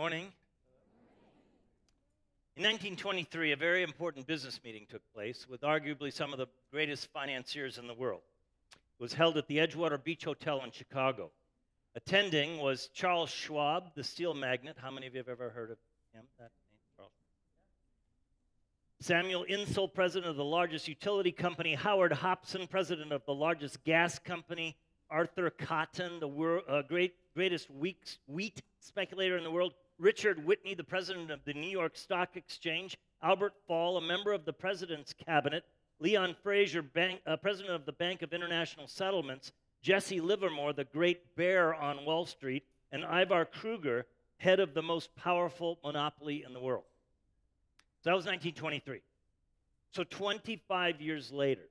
Morning. In 1923, a very important business meeting took place with arguably some of the greatest financiers in the world. It was held at the Edgewater Beach Hotel in Chicago. Attending was Charles Schwab, the steel magnate. How many of you have ever heard of him? That name, Charles. Samuel Insull, president of the largest utility company. Howard Hopson, president of the largest gas company. Arthur Cotton, the greatest wheat speculator in the world. Richard Whitney, the president of the New York Stock Exchange. Albert Fall, a member of the president's cabinet. Leon Fraser, president of the Bank of International Settlements. Jesse Livermore, the great bear on Wall Street. And Ivar Kreuger, head of the most powerful monopoly in the world. So that was 1923. So 25 years later,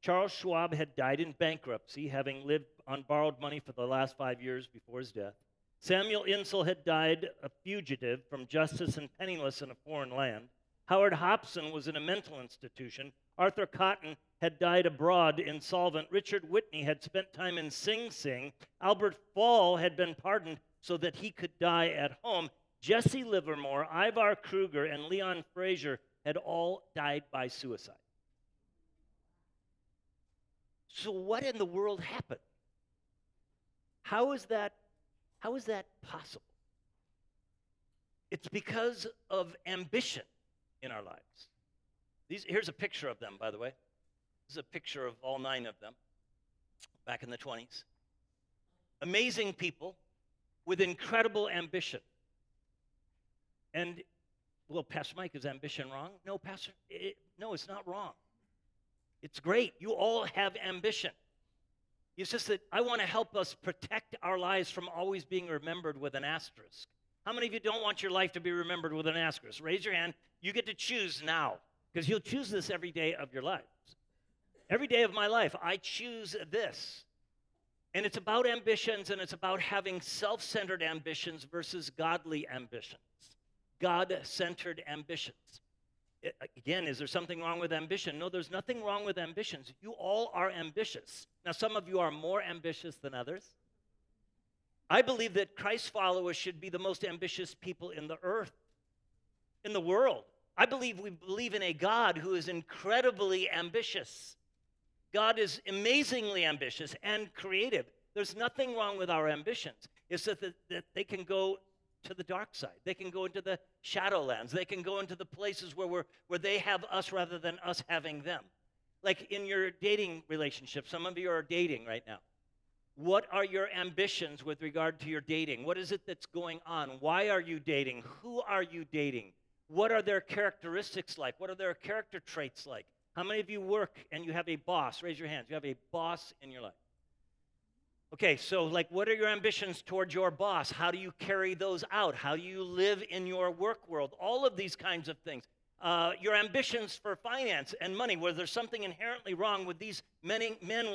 Charles Schwab had died in bankruptcy, having lived on borrowed money for the last 5 years before his death. Samuel Insull had died a fugitive from justice and penniless in a foreign land. Howard Hopson was in a mental institution. Arthur Cotton had died abroad insolvent. Richard Whitney had spent time in Sing Sing. Albert Fall had been pardoned so that he could die at home. Jesse Livermore, Ivar Kreuger, and Leon Fraser had all died by suicide. So what in the world happened? How is that possible? It's because of ambition in our lives. Here's a picture of them, by the way. This is a picture of all nine of them back in the 20s. Amazing people with incredible ambition. And, well, Pastor Mike, is ambition wrong? No, Pastor, no, it's not wrong. It's great. You all have ambition. It's just that I want to help us protect our lives from always being remembered with an asterisk. How many of you don't want your life to be remembered with an asterisk? Raise your hand. You get to choose now, because you'll choose this every day of your life. Every day of my life, I choose this. And it's about ambitions, and it's about having self-centered ambitions versus godly ambitions, God-centered ambitions. Again, is there something wrong with ambition? No, there's nothing wrong with ambitions. You all are ambitious. Now, some of you are more ambitious than others. I believe that Christ followers should be the most ambitious people in the earth, in the world. I believe we believe in a God who is incredibly ambitious. God is amazingly ambitious and creative. There's nothing wrong with our ambitions. It's just that they can go to the dark side. They can go into the shadowlands. They can go into the places where they have us rather than us having them. Like in your dating relationship, some of you are dating right now. What are your ambitions with regard to your dating? What is it that's going on? Why are you dating? Who are you dating? What are their characteristics like? What are their character traits like? How many of you work and you have a boss? Raise your hands. You have a boss in your life. Okay, so like what are your ambitions towards your boss? How do you carry those out? How do you live in your work world? All of these kinds of things. Your ambitions for finance and money, where there's something inherently wrong with these men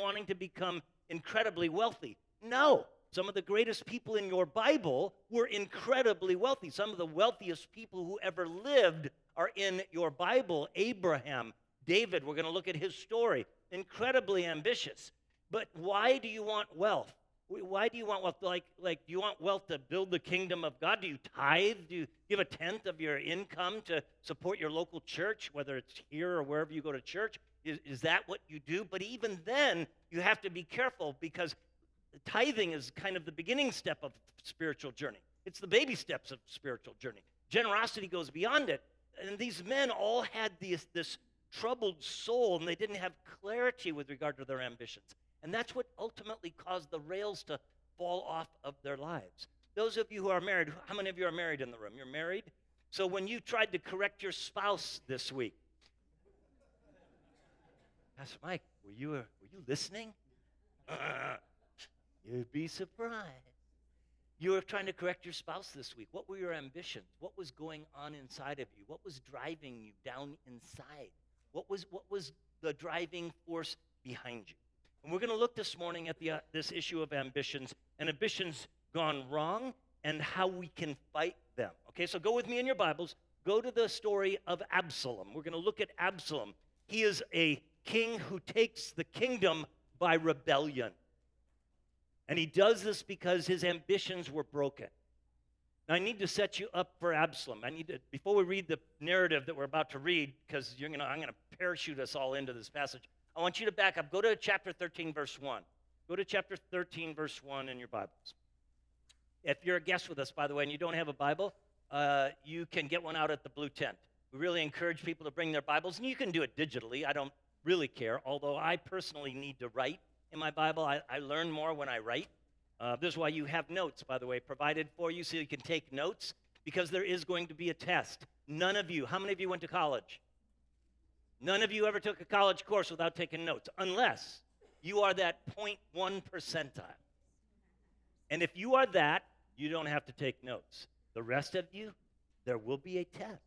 wanting to become incredibly wealthy. No, some of the greatest people in your Bible were incredibly wealthy. Some of the wealthiest people who ever lived are in your Bible. Abraham, David, we're going to look at his story. Incredibly ambitious. But why do you want wealth? Why do you want wealth? Like, do you want wealth to build the kingdom of God? Do you tithe? Do you give a tenth of your income to support your local church, whether it's here or wherever you go to church? Is that what you do? But even then, you have to be careful, because tithing is kind of the beginning step of spiritual journey. It's the baby steps of spiritual journey. Generosity goes beyond it. And these men all had this troubled soul, and they didn't have clarity with regard to their ambitions. And that's what ultimately caused the rails to fall off of their lives. Those of you who are married, how many of you are married in the room? You're married? So when you tried to correct your spouse this week, Pastor Mike, were you listening? You'd be surprised. You were trying to correct your spouse this week. What were your ambitions? What was going on inside of you? What was driving you down inside? What was the driving force behind you? And we're going to look this morning at this issue of ambitions, and ambitions gone wrong, and how we can fight them. Okay, so go with me in your Bibles. Go to the story of Absalom. We're going to look at Absalom. He is a king who takes the kingdom by rebellion. And he does this because his ambitions were broken. Now, I need to set you up for Absalom. I need to, before we read the narrative that we're about to read, because I'm going to parachute us all into this passage, I want you to back up. Go to chapter 13, verse 1. Go to chapter 13, verse 1 in your Bibles. If you're a guest with us, by the way, and you don't have a Bible, you can get one out at the Blue Tent. We really encourage people to bring their Bibles, and you can do it digitally. I don't really care, although I personally need to write in my Bible. I learn more when I write. This is why you have notes, by the way, provided for you so you can take notes, because there is going to be a test. None of you, how many of you went to college? None of you ever took a college course without taking notes, unless you are that 0.1 percentile. And if you are that, you don't have to take notes. The rest of you, there will be a test.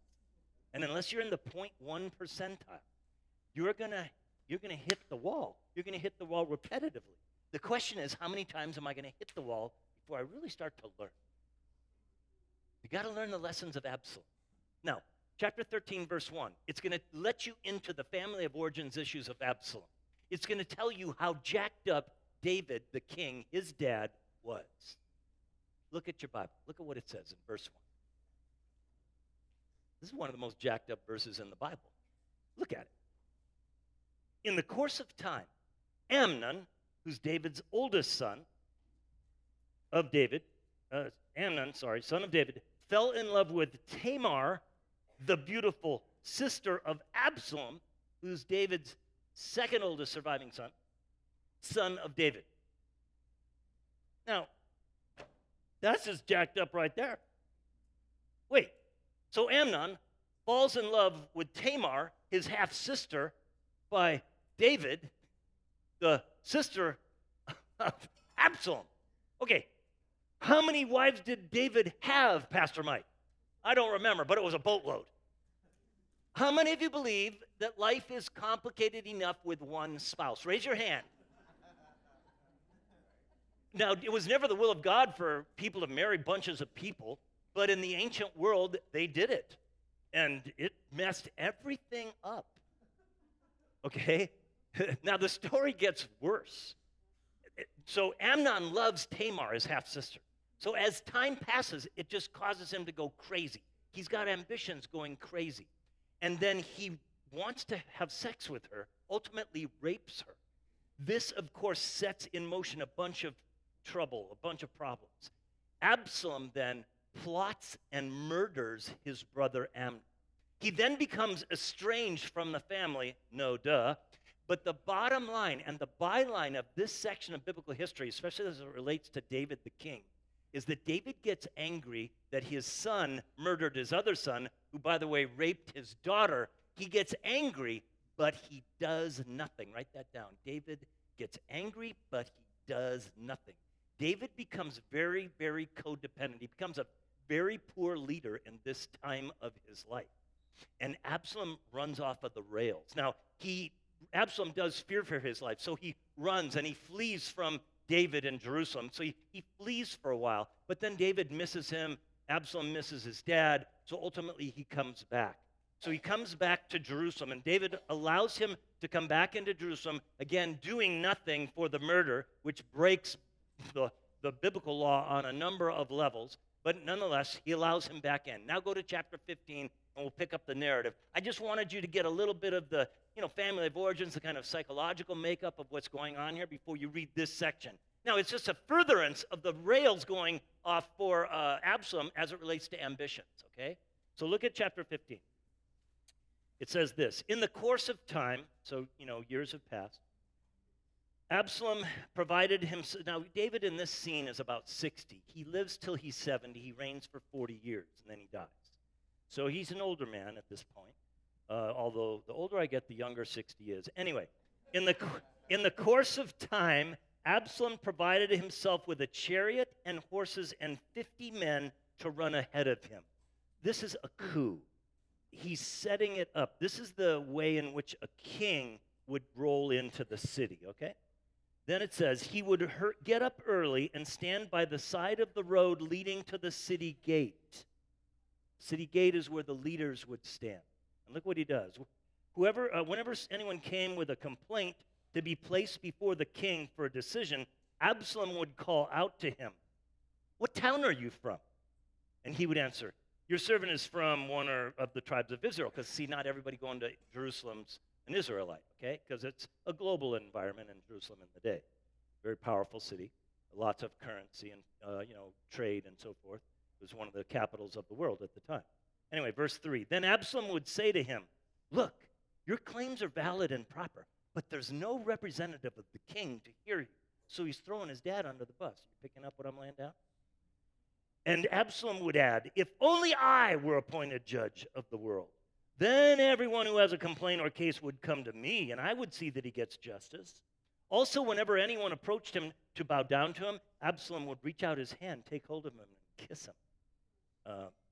And unless you're in the 0.1 percentile, you're going to hit the wall. You're going to hit the wall repetitively. The question is, how many times am I going to hit the wall before I really start to learn? You got to learn the lessons of Absalom. Now, chapter 13, verse 1, it's going to let you into the family of origins issues of Absalom. It's going to tell you how jacked up David, the king, his dad, was. Look at your Bible. Look at what it says in verse 1. This is one of the most jacked up verses in the Bible. Look at it. In the course of time, Amnon, who's David's oldest son of David, son of David, fell in love with Tamar, the beautiful sister of Absalom, who's David's second oldest surviving son of David. Now, that's just jacked up right there. Wait. So Amnon falls in love with Tamar, his half-sister, by David, the sister of Absalom. Okay, how many wives did David have, Pastor Mike? I don't remember, but it was a boatload. How many of you believe that life is complicated enough with one spouse? Raise your hand. Now, it was never the will of God for people to marry bunches of people, but in the ancient world, they did it, and it messed everything up, okay? Now, the story gets worse. So Amnon loves Tamar, his half-sister. So as time passes, it just causes him to go crazy. He's got ambitions going crazy, and then he wants to have sex with her, ultimately rapes her. This, of course, sets in motion a bunch of trouble, a bunch of problems. Absalom then plots and murders his brother Amnon. He then becomes estranged from the family, no duh. But the bottom line and the byline of this section of biblical history, especially as it relates to David the king, is that David gets angry that his son murdered his other son, who, by the way, raped his daughter. He gets angry, but he does nothing. Write that down. David gets angry, but he does nothing. David becomes very, very codependent. He becomes a very poor leader in this time of his life. And Absalom runs off of the rails. Now, Absalom does fear for his life, so he runs and he flees from David in Jerusalem. So he flees for a while, but then David misses him. Absalom misses his dad, so ultimately he comes back. So he comes back to Jerusalem, and David allows him to come back into Jerusalem, again, doing nothing for the murder, which breaks the biblical law on a number of levels, but nonetheless, he allows him back in. Now go to chapter 15, and we'll pick up the narrative. I just wanted you to get a little bit of the family of origins, the kind of psychological makeup of what's going on here before you read this section. Now, it's just a furtherance of the rails going off for Absalom as it relates to ambitions, okay? So look at chapter 15. It says this, in the course of time, so, years have passed, Absalom provided himself. Now, David in this scene is about 60. He lives till he's 70. He reigns for 40 years, and then he dies. So he's an older man at this point, although the older I get, the younger 60 is. Anyway, in the course of time, Absalom provided himself with a chariot and horses and 50 men to run ahead of him. This is a coup. He's setting it up. This is the way in which a king would roll into the city, okay? Then it says, he would get up early and stand by the side of the road leading to the city gate. City gate is where the leaders would stand. And look what he does. Whenever anyone came with a complaint to be placed before the king for a decision, Absalom would call out to him, "What town are you from?" And he would answer, "Your servant is from one of the tribes of Israel," because, see, not everybody going to Jerusalem's an Israelite, okay? Because it's a global environment in Jerusalem in the day. Very powerful city, lots of currency and, trade and so forth. It was one of the capitals of the world at the time. Anyway, verse 3, then Absalom would say to him, "Look, your claims are valid and proper, but there's no representative of the king to hear you." So he's throwing his dad under the bus. You picking up what I'm laying down? And Absalom would add, "If only I were appointed judge of the world. Then everyone who has a complaint or case would come to me, and I would see that he gets justice." Also, whenever anyone approached him to bow down to him, Absalom would reach out his hand, take hold of him, and kiss him.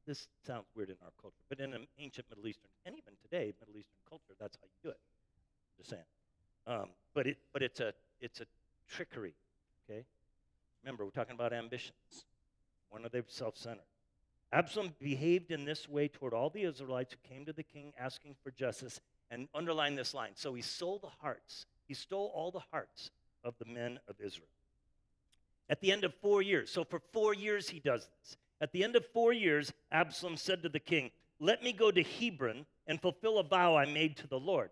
This sounds weird in our culture, but in an ancient Middle Eastern, and even today, Middle Eastern culture, that's how you do it. Just saying. But it's a trickery, okay? Remember, we're talking about ambitions. One of them self-centered. Absalom behaved in this way toward all the Israelites who came to the king asking for justice, and underline this line. So he stole the hearts. He stole all the hearts of the men of Israel. At the end of 4 years, so for 4 years he does this. At the end of 4 years, Absalom said to the king, "Let me go to Hebron and fulfill a vow I made to the Lord."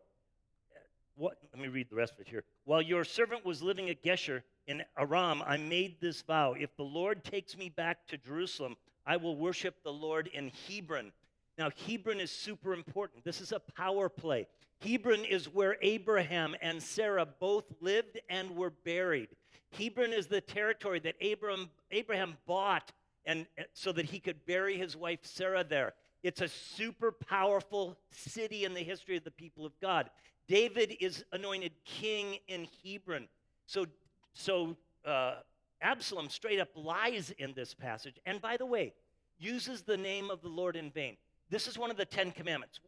What? Let me read the rest of it here. "While your servant was living at Geshur in Aram, I made this vow. If the Lord takes me back to Jerusalem, I will worship the Lord in Hebron." Now, Hebron is super important. This is a power play. Hebron is where Abraham and Sarah both lived and were buried. Hebron is the territory that Abraham bought and so that he could bury his wife Sarah there. It's a super powerful city in the history of the people of God. David is anointed king in Hebron. So Absalom straight up lies in this passage, and by the way, uses the name of the Lord in vain. This is one of the Ten Commandments.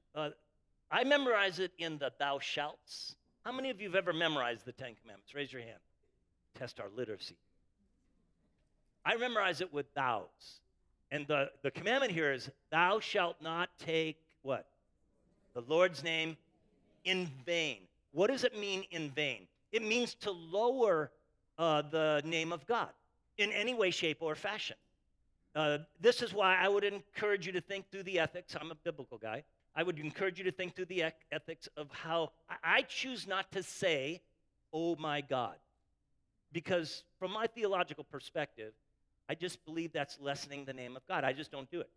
I memorize it in the thou shalts. How many of you have ever memorized the Ten Commandments? Raise your hand. Test our literacy. I memorize it with thous. And the commandment here is, thou shalt not take, what? The Lord's name in vain. What does it mean, in vain? It means to lower the name of God in any way, shape, or fashion. This is why I would encourage you to think through the ethics. I'm a biblical guy. I would encourage you to think through the ethics of how I choose not to say, "Oh my God," because from my theological perspective, I just believe that's lessening the name of God. I just don't do it.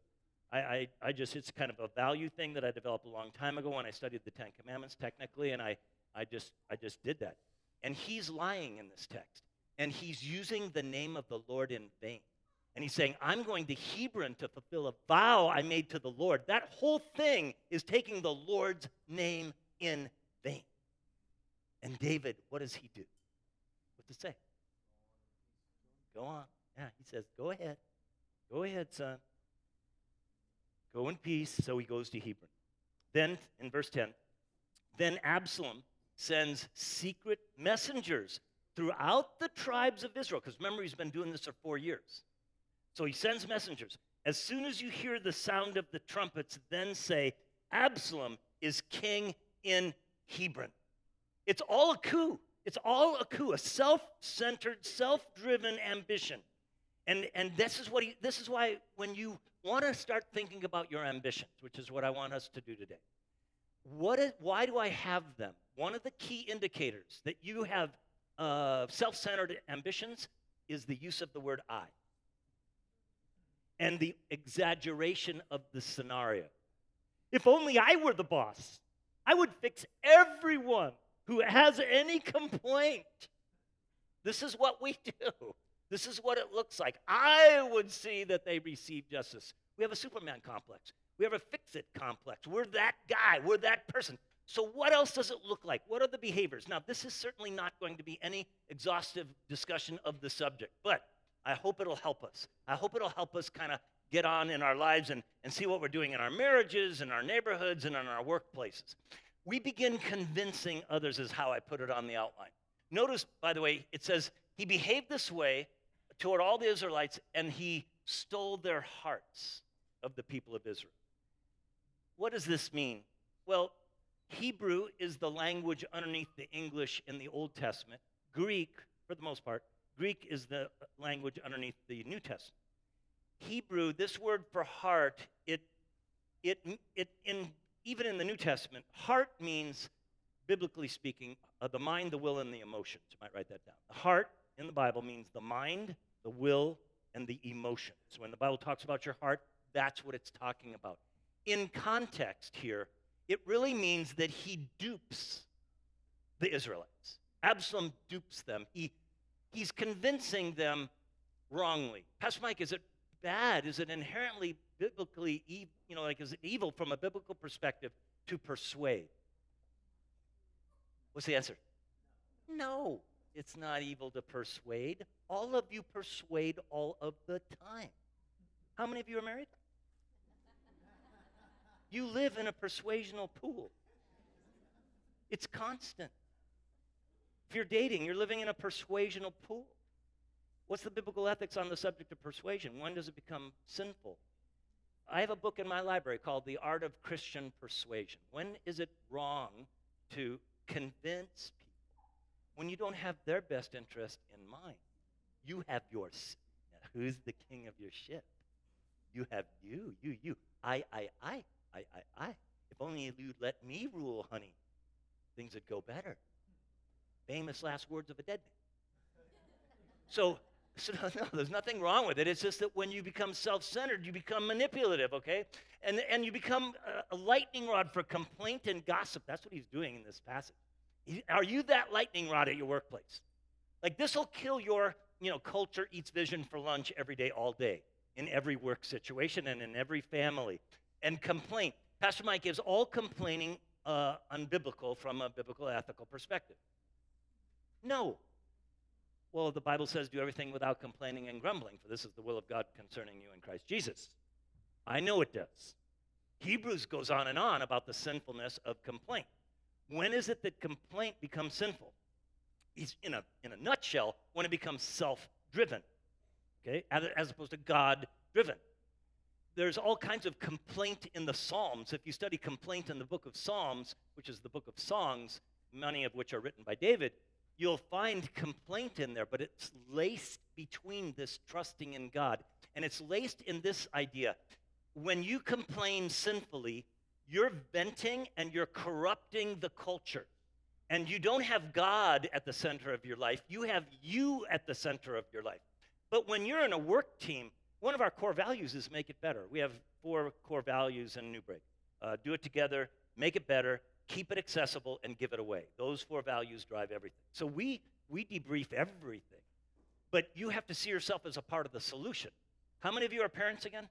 It's kind of a value thing that I developed a long time ago when I studied the Ten Commandments technically, and I just did that. And he's lying in this text, and he's using the name of the Lord in vain. And he's saying, I'm going to Hebron to fulfill a vow I made to the Lord. That whole thing is taking the Lord's name in vain. And David, what does he do? What does it say? Go on. Yeah, he says, go ahead. Go ahead, son. Go in peace. So he goes to Hebron. Then, in verse 10, then Absalom sends secret messengers throughout the tribes of Israel. Because remember, he's been doing this for 4 years. So he sends messengers. As soon as you hear the sound of the trumpets, then say, Absalom is king in Hebron. It's all a coup. It's all a coup, a self-centered, self-driven ambition. And this is why when you want to start thinking about your ambitions, which is what I want us to do today, why do I have them? One of the key indicators that you have self-centered ambitions is the use of the word I and the exaggeration of the scenario. If only I were the boss, I would fix everyone who has any complaint. This is what we do. This is what it looks like. I would see that they receive justice. We have a Superman complex. We have a fix-it complex. We're that guy. We're that person. So what else does it look like? What are the behaviors? Now, this is certainly not going to be any exhaustive discussion of the subject, but I hope it'll help us. I hope it'll help us kind of get on in our lives and see what we're doing in our marriages, in our neighborhoods, and in our workplaces. We begin convincing others is how I put it on the outline. Notice, by the way, it says, he behaved this way toward all the Israelites, and he stole their hearts of the people of Israel. What does this mean? Well, Hebrew is the language underneath the English in the Old Testament. Greek, for the most part, Greek is the language underneath the New Testament. Hebrew, this word for heart, even in the New Testament, heart means, biblically speaking, the mind, the will, and the emotions. You might write that down. The heart in the Bible means the mind, the will, and the emotions. So when the Bible talks about your heart, that's what it's talking about. In context here, it really means that he dupes the Israelites. Absalom dupes them. He's convincing them wrongly. Pastor Mike, is it bad? Is it inherently biblically evil? You know, like, is it evil from a biblical perspective to persuade? What's the answer? No, it's not evil to persuade. All of you persuade all of the time. How many of you are married? You live in a persuasional pool. It's constant. If you're dating, you're living in a persuasional pool. What's the biblical ethics on the subject of persuasion? When does it become sinful? I have a book in my library called The Art of Christian Persuasion. When is it wrong to convince people when you don't have their best interest in mind? You have yours. Now, who's the king of your ship? You have you. I. If only you'd let me rule, honey, things would go better. Famous last words of a dead man. So no, there's nothing wrong with it. It's just that when you become self-centered, you become manipulative, okay? And you become a lightning rod for complaint and gossip. That's what he's doing in this passage. Are you that lightning rod at your workplace? Like, this will kill your, culture eats vision for lunch every day, all day, in every work situation and in every family. And complaint. Pastor Mike is all complaining unbiblical from a biblical ethical perspective. No. Well, the Bible says do everything without complaining and grumbling, for this is the will of God concerning you in Christ Jesus. I know it does. Hebrews goes on and on about the sinfulness of complaint. When is it that complaint becomes sinful? In a nutshell, when it becomes self-driven, okay, as opposed to God-driven. There's all kinds of complaint in the Psalms. If you study complaint in the book of Psalms, which is the book of songs, many of which are written by David, you'll find complaint in there, but it's laced between this trusting in God, and it's laced in this idea. When you complain sinfully, you're venting and you're corrupting the culture, and you don't have God at the center of your life. You have you at the center of your life. But when you're in a work team, one of our core values is make it better. We have 4 core values in New Break. Do it together, make it better, keep it accessible, and give it away. Those 4 values drive everything. So we debrief everything. But you have to see yourself as a part of the solution. How many of you are parents again?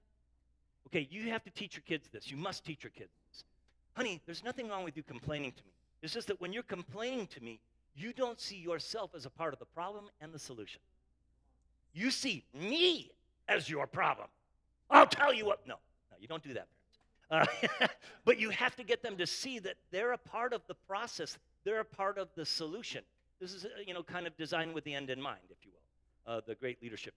Okay, you have to teach your kids this. You must teach your kids this. Honey, there's nothing wrong with you complaining to me. It's just that when you're complaining to me, you don't see yourself as a part of the problem and the solution. You see me as your problem. I'll tell you what. No, you don't do that, parents. But you have to get them to see that they're a part of the process. They're a part of the solution. This is, kind of designed with the end in mind, if you will, the great leadership,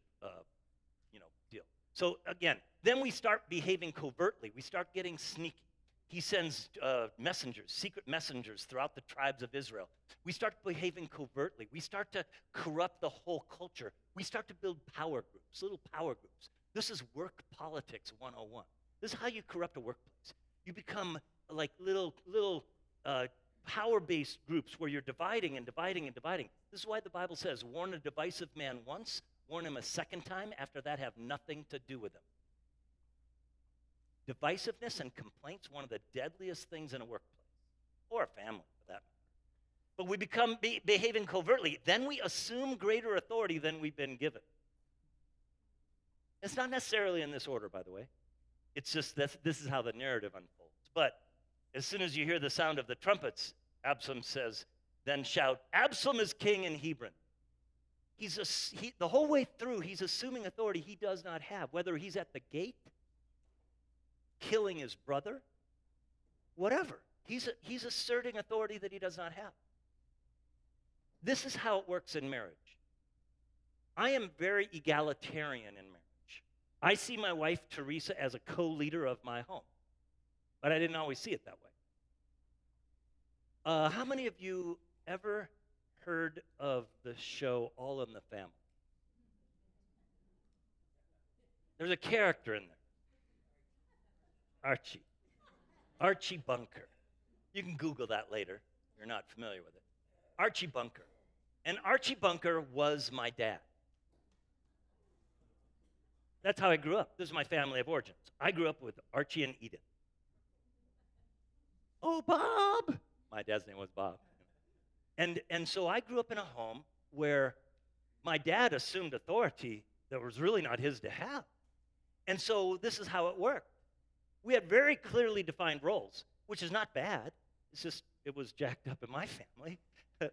deal. So again, then we start behaving covertly. We start getting sneaky. He sends messengers, secret messengers throughout the tribes of Israel. We start behaving covertly. We start to corrupt the whole culture. We start to build power groups, little power groups. This is work politics 101. This is how you corrupt a workplace. You become like little power-based groups where you're dividing and dividing and dividing. This is why the Bible says, warn a divisive man once, warn him a second time. After that, have nothing to do with him. Divisiveness and complaints, one of the deadliest things in a workplace, or a family for that matter. But we become behaving covertly. Then we assume greater authority than we've been given. It's not necessarily in this order, by the way. It's just that this is how the narrative unfolds. But as soon as you hear the sound of the trumpets, Absalom says, then shout, Absalom is king in Hebron. The whole way through, he's assuming authority he does not have, whether he's at the gate, killing his brother, whatever. He's asserting authority that he does not have. This is how it works in marriage. I am very egalitarian in marriage. I see my wife, Teresa, as a co-leader of my home, but I didn't always see it that way. How many of you ever heard of the show All in the Family? There's a character in there. Archie. Archie Bunker. You can Google that later. You're not familiar with it. Archie Bunker. And Archie Bunker was my dad. That's how I grew up. This is my family of origins. I grew up with Archie and Edith. Oh, Bob! My dad's name was Bob. And so I grew up in a home where my dad assumed authority that was really not his to have. And so this is how it worked. We had very clearly defined roles, which is not bad. It's just it was jacked up in my family.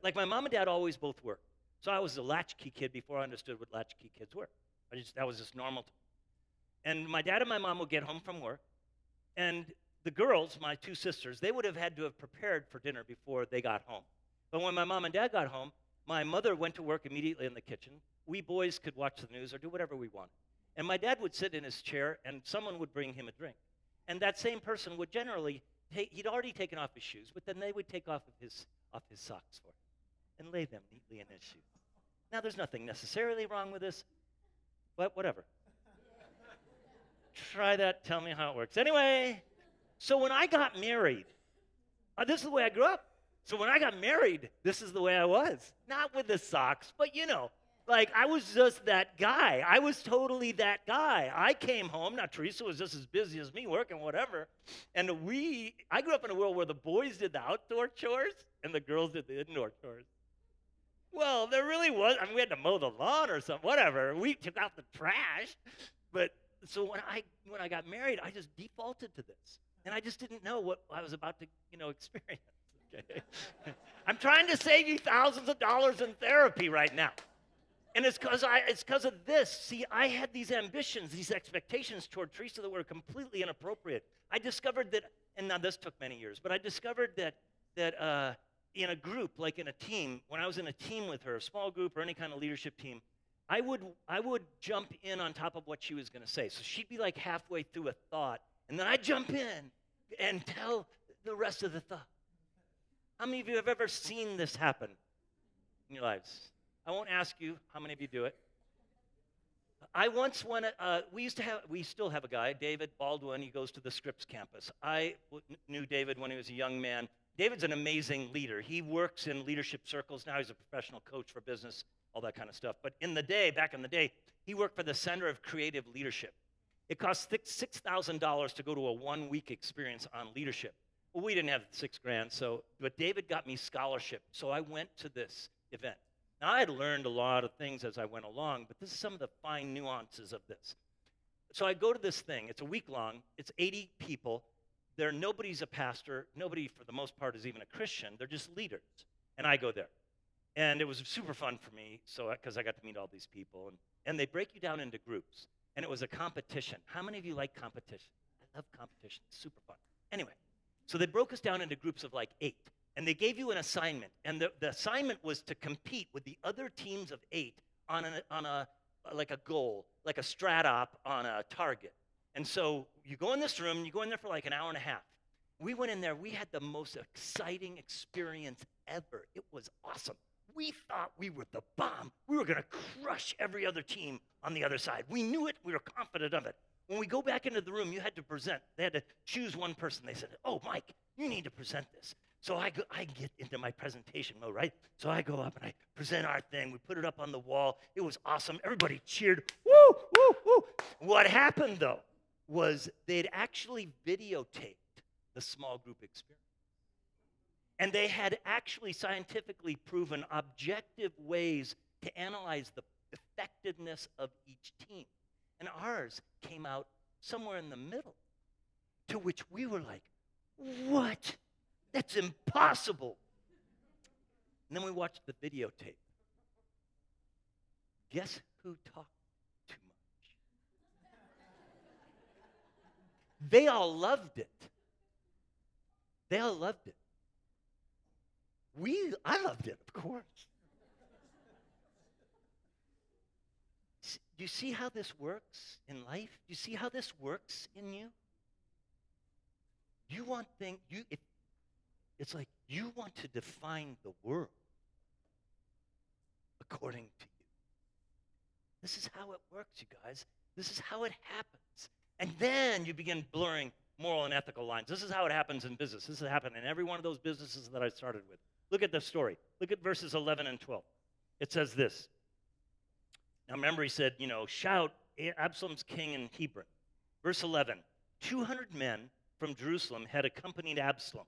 Like my mom and dad always both worked. So I was a latchkey kid before I understood what latchkey kids were. That was just normal. And my dad and my mom would get home from work, and the girls, my two sisters, they would have had to have prepared for dinner before they got home. But when my mom and dad got home, my mother went to work immediately in the kitchen. We boys could watch the news or do whatever we wanted. And my dad would sit in his chair, and someone would bring him a drink. And that same person would generally, he'd already taken off his shoes, but then they would take off of his socks for him and lay them neatly in his shoes. Now, there's nothing necessarily wrong with this, but whatever. Try that. Tell me how it works. Anyway, so when I got married, this is the way I grew up. So when I got married, this is the way I was. Not with the socks, but you know, like I was just that guy. I was totally that guy. I came home. Now, Teresa was just as busy as me working, whatever. And I grew up in a world where the boys did the outdoor chores and the girls did the indoor chores. Well, there really was. I mean, we had to mow the lawn or something, whatever. We took out the trash. But so when I got married, I just defaulted to this. And I just didn't know what I was about to, you know, experience. Okay? I'm trying to save you thousands of dollars in therapy right now. And it's because of this. See, I had these ambitions, these expectations toward Teresa that were completely inappropriate. I discovered that, and now this took many years, but I discovered that in a group, like in a team, when I was in a team with her, a small group or any kind of leadership team, I would jump in on top of what she was going to say. So she'd be like halfway through a thought, and then I'd jump in and tell the rest of the thought. How many of you have ever seen this happen in your lives? I won't ask you how many of you do it. I once went, we still have a guy, David Baldwin. He goes to the Scripps campus. I knew David when he was a young man. David's an amazing leader. He works in leadership circles. Now he's a professional coach for business, all that kind of stuff. But back in the day, he worked for the Center of Creative Leadership. It cost $6,000 to go to a one-week experience on leadership. Well, we didn't have $6,000, but David got me scholarship, so I went to this event. Now, I had learned a lot of things as I went along, but this is some of the fine nuances of this. So I go to this thing. It's a week long. It's 80 people. Nobody's a pastor. Nobody, for the most part, is even a Christian. They're just leaders. And I go there. And it was super fun for me because I got to meet all these people. And they break you down into groups. And it was a competition. How many of you like competition? I love competition. It's super fun. Anyway, so they broke us down into groups of like 8. And they gave you an assignment. And the assignment was to compete with the other teams of 8 on a goal, like a strat op on a target. And so you go in this room, and you go in there for like an hour and a half. We went in there. We had the most exciting experience ever. It was awesome. We thought we were the bomb. We were going to crush every other team on the other side. We knew it. We were confident of it. When we go back into the room, you had to present. They had to choose one person. They said, oh, Mike, you need to present this. So I get into my presentation mode, right? So I go up and I present our thing. We put it up on the wall. It was awesome. Everybody cheered. Woo, woo, woo. What happened, though, was they'd actually videotaped the small group experience. And they had actually scientifically proven objective ways to analyze the effectiveness of each team. And ours came out somewhere in the middle, to which we were like, what? That's impossible. And then we watched the videotape. Guess who talked? They all loved it. They all loved it. I loved it, of course. Do you see how this works in life? Do you see how this works in you? You want things, it's like you want to define the world according to you. This is how it works, you guys. This is how it happens. And then you begin blurring moral and ethical lines. This is how it happens in business. This has happened in every one of those businesses that I started with. Look at the story. Look at verses 11 and 12. It says this. Now remember, he said, you know, shout, Absalom's king in Hebron. Verse 11, 200 men from Jerusalem had accompanied Absalom.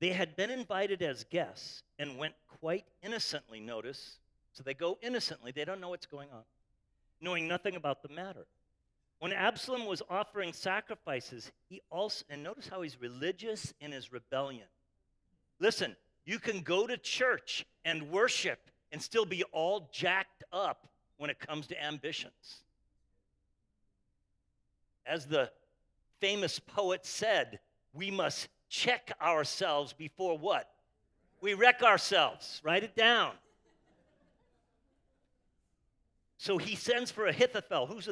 They had been invited as guests and went quite innocently, notice. So they go innocently. They don't know what's going on, knowing nothing about the matter. When Absalom was offering sacrifices, he also, and notice how he's religious in his rebellion. Listen, you can go to church and worship and still be all jacked up when it comes to ambitions. As the famous poet said, we must check ourselves before what? We wreck ourselves. Write it down. So he sends for Ahithophel. Who's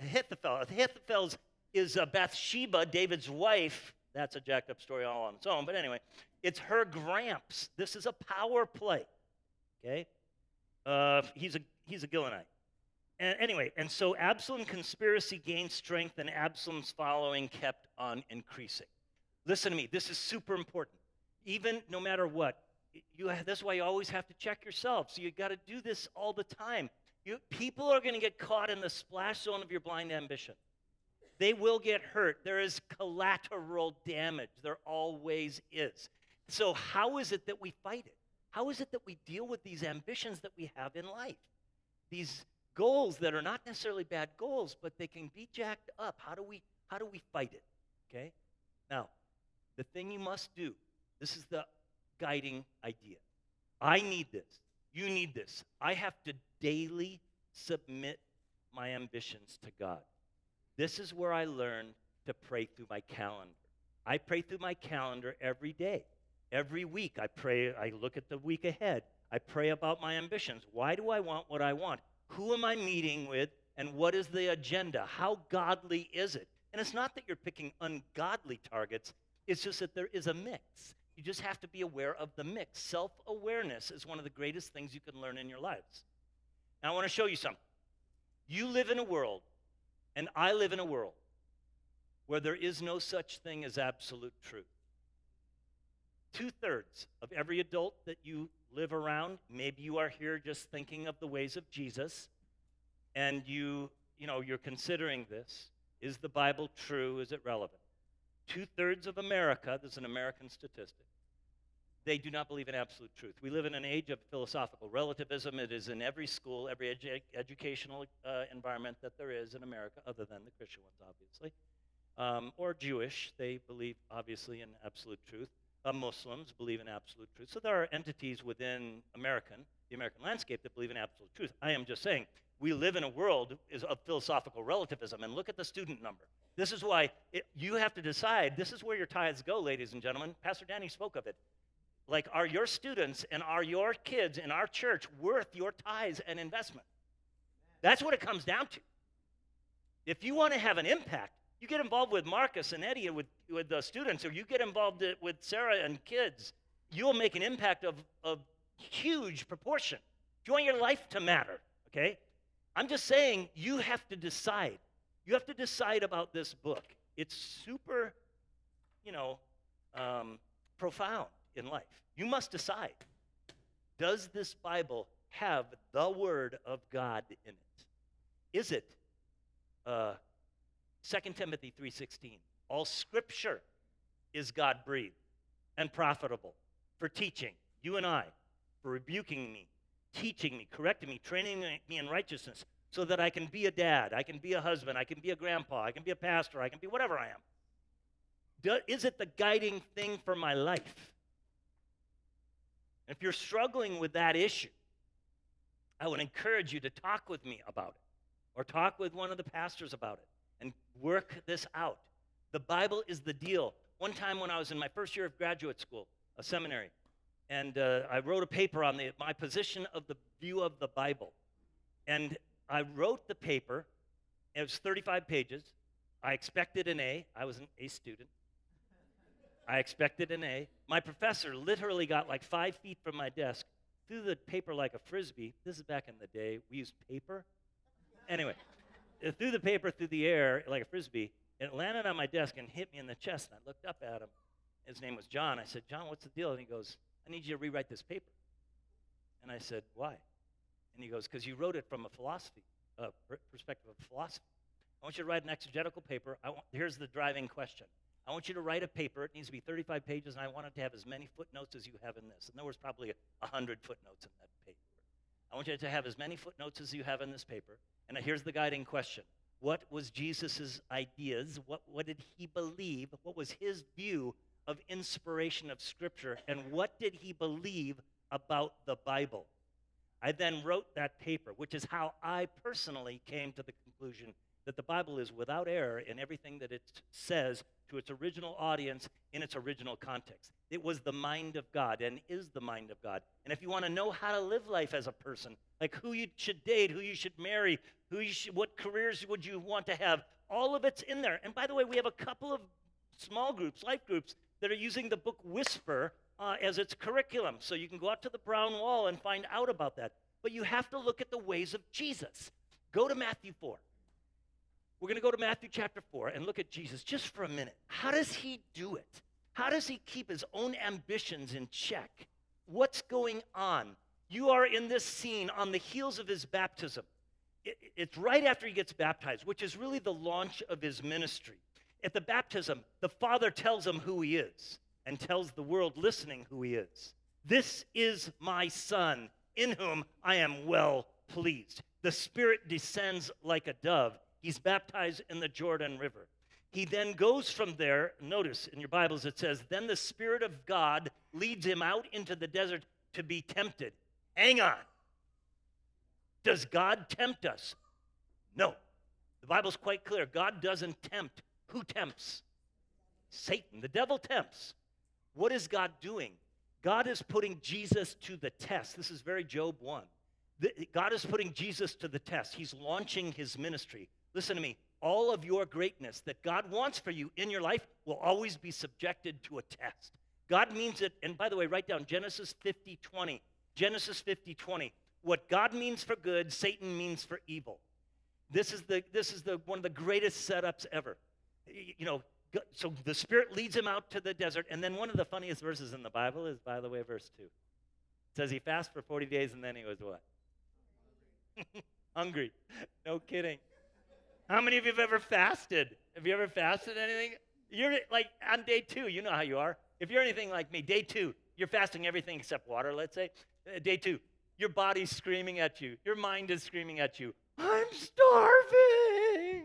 Ahithophel? Ahithophel is Bathsheba, David's wife. That's a jacked-up story all on its own. But anyway, it's her gramps. This is a power play. Okay? He's a Gilonite. And anyway, and so Absalom's conspiracy gained strength, and Absalom's following kept on increasing. Listen to me. This is super important. Even no matter what, that's why you always have to check yourself. So you got to do this all the time. People are going to get caught in the splash zone of your blind ambition. They will get hurt. There is collateral damage. There always is. So how is it that we fight it? How is it that we deal with these ambitions that we have in life? These goals that are not necessarily bad goals, but they can be jacked up. How do we fight it? Okay? Now, the thing you must do, this is the guiding idea. I need this. You need this. I have to daily submit my ambitions to God. This is where I learned to pray through my calendar. I pray through my calendar every day. Every week I pray, I look at the week ahead. I pray about my ambitions. Why do I want what I want? Who am I meeting with, and what is the agenda? How godly is it? And it's not that you're picking ungodly targets. It's just that there is a mix. You just have to be aware of the mix. Self-awareness is one of the greatest things you can learn in your lives. Now, I want to show you something. You live in a world, and I live in a world, where there is no such thing as absolute truth. Two-thirds of every adult that you live around, maybe you are here just thinking of the ways of Jesus, and you're considering this. Is the Bible true? Is it relevant? Two-thirds of America, this is an American statistic, they do not believe in absolute truth. We live in an age of philosophical relativism. It is in every school, every educational environment that there is in America, other than the Christian ones, obviously. Or Jewish, they believe, obviously, in absolute truth. Muslims believe in absolute truth. So there are entities within the American landscape that believe in absolute truth. I am just saying, we live in a world of philosophical relativism, and look at the student number. This is why you have to decide, this is where your tithes go, ladies and gentlemen. Pastor Danny spoke of it. Like, are your students and are your kids in our church worth your tithes and investment? That's what it comes down to. If you want to have an impact, you get involved with Marcus and Eddie and with the students, or you get involved with Sarah and kids, you'll make an impact of huge proportion. Do you want your life to matter, okay? I'm just saying you have to decide. You have to decide about this book. It's super, profound in life. You must decide. Does this Bible have the Word of God in it? Is it 2 Timothy 3:16? All Scripture is God-breathed and profitable for teaching, you and I, for rebuking me, teaching me, correcting me, training me in righteousness, so that I can be a dad, I can be a husband, I can be a grandpa, I can be a pastor, I can be whatever I am. Is it the guiding thing for my life? If you're struggling with that issue, I would encourage you to talk with me about it, or talk with one of the pastors about it, and work this out. The Bible is the deal. One time when I was in my first year of graduate school, a seminary, and I wrote a paper on my position of the view of the Bible. And I wrote the paper. It was 35 pages. I expected an A. I was an A student. I expected an A. My professor literally got like 5 feet from my desk, threw the paper like a frisbee. This is back in the day. We used paper. Anyway, threw the paper through the air like a frisbee, and it landed on my desk and hit me in the chest. And I looked up at him. His name was John. I said, John, what's the deal? And he goes, I need you to rewrite this paper. And I said, why? And he goes, because you wrote it from a philosophy, perspective of philosophy. I want you to write an exegetical paper. Here's the driving question. I want you to write a paper. It needs to be 35 pages, and I want it to have as many footnotes as you have in this. And there was probably 100 footnotes in that paper. I want you to have as many footnotes as you have in this paper. And here's the guiding question. What was Jesus' ideas? What did he believe? What was his view of inspiration of Scripture? And what did he believe about the Bible? I then wrote that paper, which is how I personally came to the conclusion that the Bible is without error in everything that it says to its original audience in its original context. It was the mind of God and is the mind of God. And if you want to know how to live life as a person, like who you should date, who you should marry, what careers would you want to have, all of it's in there. And by the way, we have a couple of small groups, life groups, that are using the book Whisper as its curriculum. So you can go out to the brown wall and find out about that. But you have to look at the ways of Jesus. Go to Matthew 4. We're going to go to Matthew chapter 4 and look at Jesus just for a minute. How does he do it? How does he keep his own ambitions in check? What's going on? You are in this scene on the heels of his baptism. It's right after he gets baptized, which is really the launch of his ministry. At the baptism, the Father tells him who he is and tells the world listening who he is. This is my Son, in whom I am well pleased. The Spirit descends like a dove. He's baptized in the Jordan River. He then goes from there. Notice in your Bibles it says, then the Spirit of God leads him out into the desert to be tempted. Hang on. Does God tempt us? No. The Bible's quite clear. God doesn't tempt. Who tempts? Satan. The devil tempts. What is God doing? God is putting Jesus to the test. This is very Job 1. God is putting Jesus to the test. He's launching his ministry. Listen to me, all of your greatness that God wants for you in your life will always be subjected to a test. God means it, and by the way, write down Genesis 50:20. Genesis 50:20. What God means for good, Satan means for evil. This is one of the greatest setups ever. You know, so the Spirit leads him out to the desert, and then one of the funniest verses in the Bible is, by the way, verse 2. It says he fasted for 40 days, and then he was what? Hungry. No kidding. How many of you have ever fasted? Have you ever fasted anything? You're like on day 2, you know how you are. If you're anything like me, day 2, you're fasting everything except water, let's say. Day 2, your body's screaming at you. Your mind is screaming at you. I'm starving.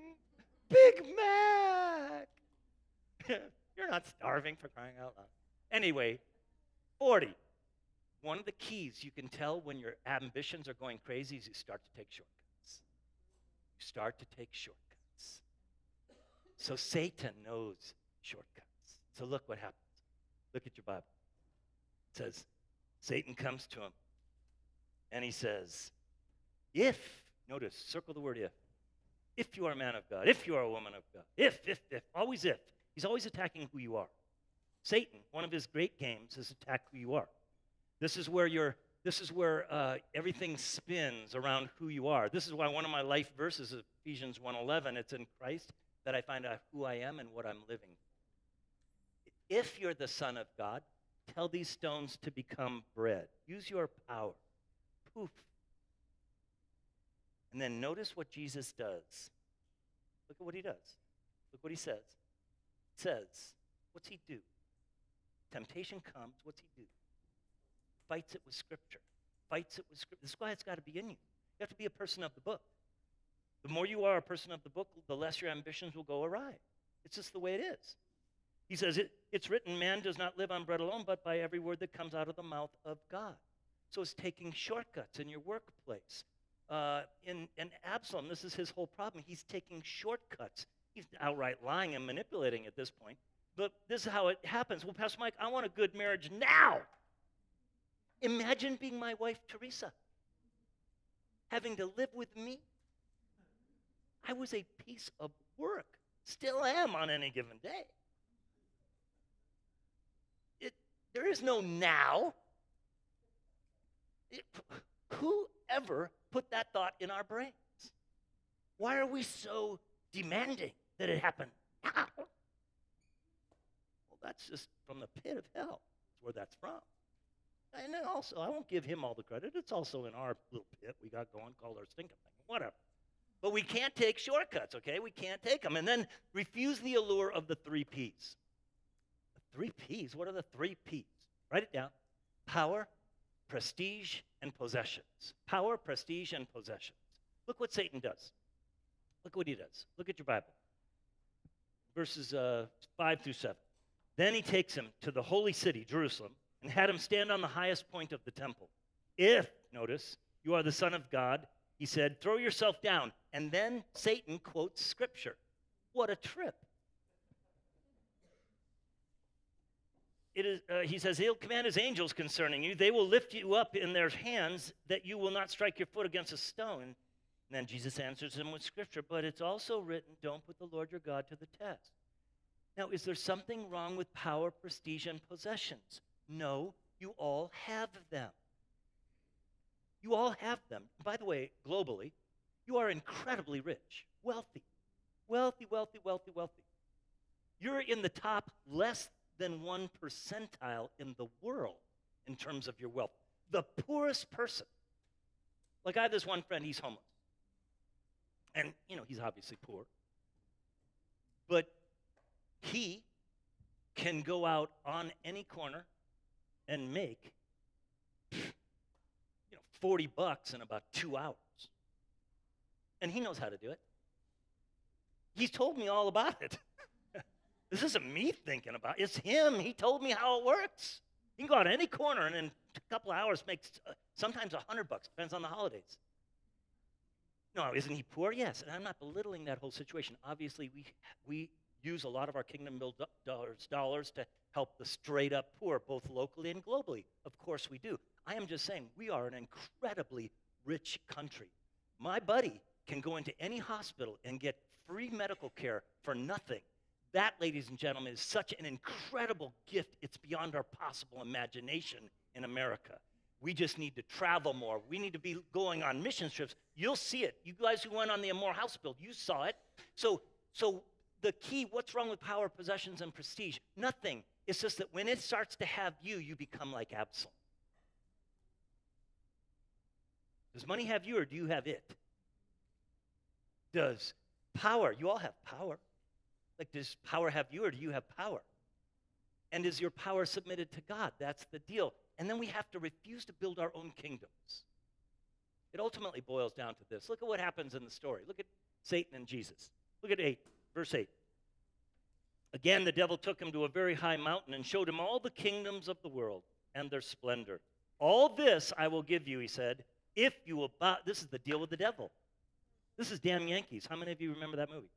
Big Mac. You're not starving, for crying out loud. Anyway, 40. One of the keys you can tell when your ambitions are going crazy is you start to take shortcuts. You start to take shortcuts. So Satan knows shortcuts. So look what happens. Look at your Bible. It says, Satan comes to him, and he says, if, notice, circle the word if you are a man of God, if you are a woman of God, if, always if. He's always attacking who you are. Satan, one of his great games is attack who you are. This is where you're everything spins around who you are. This is why one of my life verses is Ephesians 1:11. It's in Christ that I find out who I am and what I'm living. If you're the Son of God, tell these stones to become bread. Use your power. Poof. And then notice what Jesus does. Look at what he does. Look what he says. He says, what's he do? Temptation comes, what's he do? Fights it with Scripture. Fights it with Scripture. This is why it's got to be in you. You have to be a person of the book. The more you are a person of the book, the less your ambitions will go awry. It's just the way it is. He says, it's written, man does not live on bread alone, but by every word that comes out of the mouth of God. So it's taking shortcuts in your workplace. In Absalom, this is his whole problem. He's taking shortcuts. He's outright lying and manipulating at this point. But this is how it happens. Well, Pastor Mike, I want a good marriage now. Imagine being my wife, Teresa, having to live with me. I was a piece of work, still am on any given day. There is no now. Whoever put that thought in our brains? Why are we so demanding that it happen now? Well, that's just from the pit of hell. That's where that's from. And then also, I won't give him all the credit. It's also in our little pit we got going called our stinking thing, whatever. But we can't take shortcuts, okay? We can't take them. And then refuse the allure of the three Ps. The three Ps? What are the three Ps? Write it down. Power, prestige, and possessions. Power, prestige, and possessions. Look what Satan does. Look what he does. Look at your Bible. Verses 5 through 7. Then he takes him to the holy city, Jerusalem, and had him stand on the highest point of the temple. If, notice, you are the Son of God, he said, throw yourself down. And then Satan quotes Scripture. What a trip. It is, he says, he'll command his angels concerning you. They will lift you up in their hands that you will not strike your foot against a stone. And then Jesus answers him with Scripture, but it's also written, don't put the Lord your God to the test. Now, is there something wrong with power, prestige, and possessions? No, you all have them. You all have them. By the way, globally, you are incredibly rich, wealthy, wealthy, wealthy, wealthy, wealthy. You're in the top less than 1 percentile in the world in terms of your wealth. The poorest person. Like I have this one friend, he's homeless. And, you know, he's obviously poor. But he can go out on any corner and make $40 in about 2 hours. And he knows how to do it. He's told me all about it. This isn't me thinking about it. It's him. He told me how it works. You can go out any corner and in a couple of hours make sometimes $100, depends on the holidays. No, isn't he poor? Yes, and I'm not belittling that whole situation. Obviously, we use a lot of our Kingdom Build dollars to help the straight-up poor, both locally and globally. Of course we do. I am just saying, we are an incredibly rich country. My buddy can go into any hospital and get free medical care for nothing. That, ladies and gentlemen, is such an incredible gift. It's beyond our possible imagination in America. We just need to travel more. We need to be going on mission trips. You'll see it. You guys who went on the Amore House build, you saw it. So the key, what's wrong with power, possessions, and prestige? Nothing. It's just that when it starts to have you, you become like Absalom. Does money have you, or do you have it? Does power, you all have power. Like, does power have you, or do you have power? And is your power submitted to God? That's the deal. And then we have to refuse to build our own kingdoms. It ultimately boils down to this. Look at what happens in the story. Look at Satan and Jesus. Look at 8, verse 8. Again, the devil took him to a very high mountain and showed him all the kingdoms of the world and their splendor. All this I will give you, he said, if you will bow. This is the deal with the devil. This is Damn Yankees. How many of you remember that movie?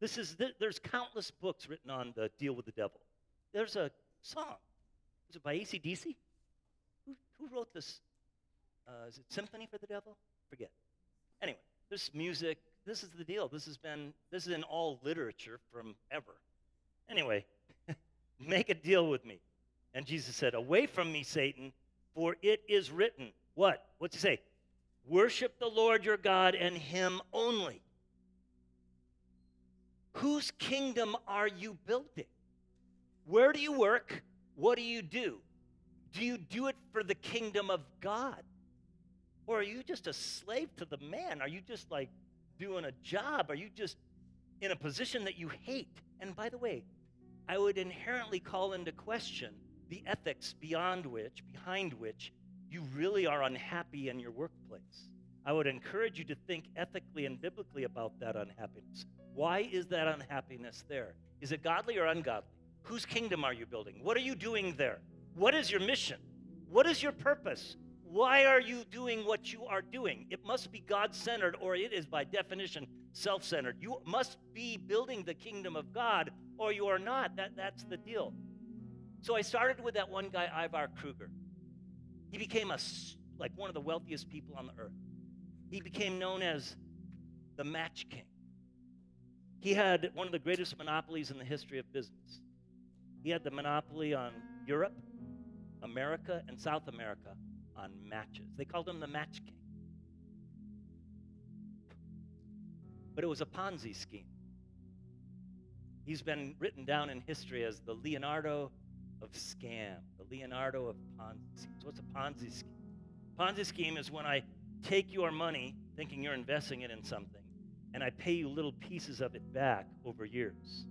There's countless books written on the deal with the devil. There's a song. Was it by AC/DC? Who wrote this? Is it Symphony for the Devil? Forget. Anyway, this music, this is the deal. This is in all literature from ever. Anyway, make a deal with me. And Jesus said, away from me, Satan, for it is written. What? What's he say? Worship the Lord your God and him only. Whose kingdom are you building? Where do you work? What do you do? Do you do it for the kingdom of God? Or are you just a slave to the man? Are you just like doing a job? Are you just in a position that you hate? And by the way, I would inherently call into question the ethics behind which, you really are unhappy in your workplace. I would encourage you to think ethically and biblically about that unhappiness. Why is that unhappiness there? Is it godly or ungodly? Whose kingdom are you building? What are you doing there? What is your mission? What is your purpose? Why are you doing what you are doing? It must be God-centered, or it is by definition self-centered. You must be building the kingdom of God, or you are not. That's the deal. So I started with that one guy, Ivar Kreuger. He became like one of the wealthiest people on the earth. He became known as the Match King. He had one of the greatest monopolies in the history of business. He had the monopoly on Europe, America, and South America on matches. They called him the Match King. but it was a Ponzi scheme. He's been written down in history as the Leonardo of scam, the Leonardo of Ponzi schemes. What's a Ponzi scheme? Ponzi scheme is when I take your money, thinking you're investing it in something, and I pay you little pieces of it back over years.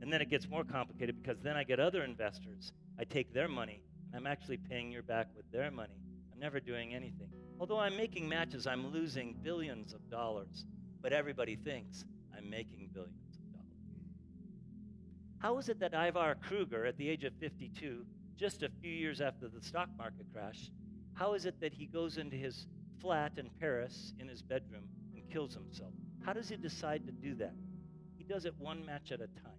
And then it gets more complicated because then I get other investors. I take their money, and I'm actually paying you back with their money. I'm never doing anything. Although I'm making matches, I'm losing billions of dollars. But everybody thinks I'm making billions of dollars. How is it that Ivar Kreuger, at the age of 52, just a few years after the stock market crash, how is it that he goes into his flat in Paris in his bedroom and kills himself? How does he decide to do that? He does it one match at a time,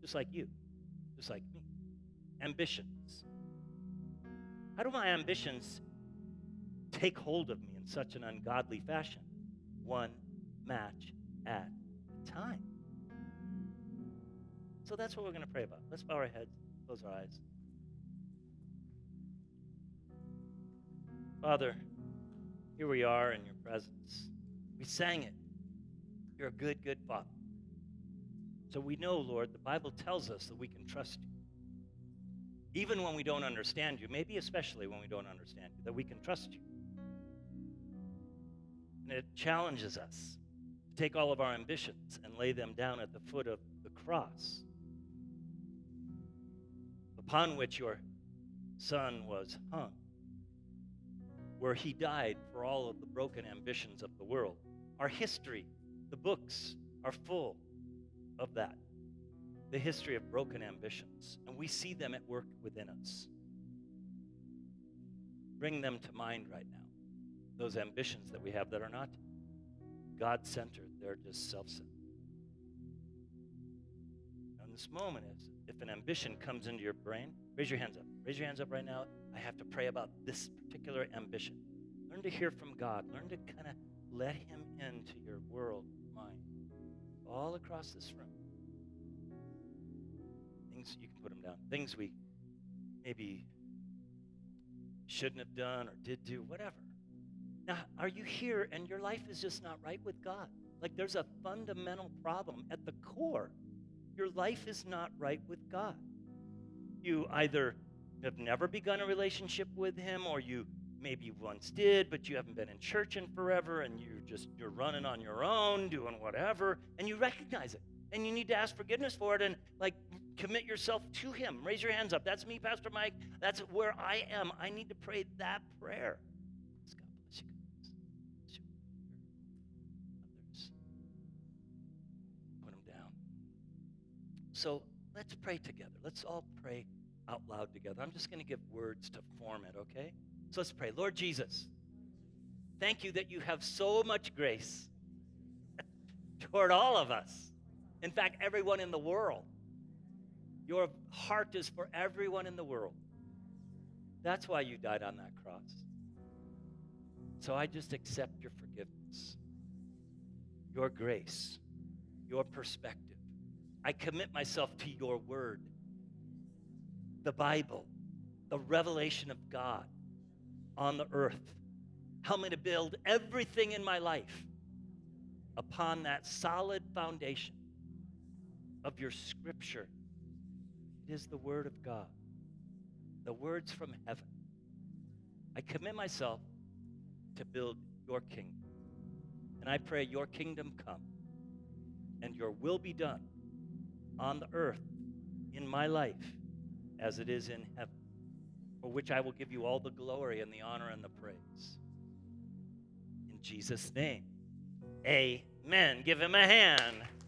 just like you, just like me. Ambitions. How do my ambitions take hold of me in such an ungodly fashion? One match at a time. So that's what we're going to pray about. Let's bow our heads, close our eyes. Father, here we are in your presence. We sang it. You're a good, good Father. So we know, Lord, the Bible tells us that we can trust you. Even when we don't understand you, maybe especially when we don't understand you, that we can trust you. And it challenges us to take all of our ambitions and lay them down at the foot of the cross, upon which your Son was hung, where he died for all of the broken ambitions of the world. Our history, the books are full of that. The history of broken ambitions, and we see them at work within us. Bring them to mind right now, those ambitions that we have that are not God-centered, they're just self-centered. And this moment is, if an ambition comes into your brain, raise your hands up. Raise your hands up right now. I have to pray about this particular ambition. Learn to hear from God. Learn to kind of let him into your world, mind, all across this room. You can put them down. Things we maybe shouldn't have done or did do, whatever. Now, are you here and your life is just not right with God? Like there's a fundamental problem at the core. Your life is not right with God. You either have never begun a relationship with him, or you maybe once did, but you haven't been in church in forever, and you're running on your own, doing whatever, and you recognize it. And you need to ask forgiveness for it and, like, commit yourself to him. Raise your hands up. That's me, Pastor Mike. That's where I am. I need to pray that prayer. God bless you. Others. Put them down. So let's pray together. Let's all pray out loud together. I'm just going to give words to form it, okay? So let's pray. Lord Jesus, thank you that you have so much grace toward all of us. In fact, everyone in the world. Your heart is for everyone in the world. That's why you died on that cross. So I just accept your forgiveness, your grace, your perspective. I commit myself to your word, the Bible, the revelation of God on the earth. Help me to build everything in my life upon that solid foundation of your scripture. Is the word of God, the words from heaven. I commit myself to build your kingdom, and I pray your kingdom come and your will be done on the earth in my life as it is in heaven, for which I will give you all the glory and the honor and the praise. In Jesus' name, amen. Give him a hand.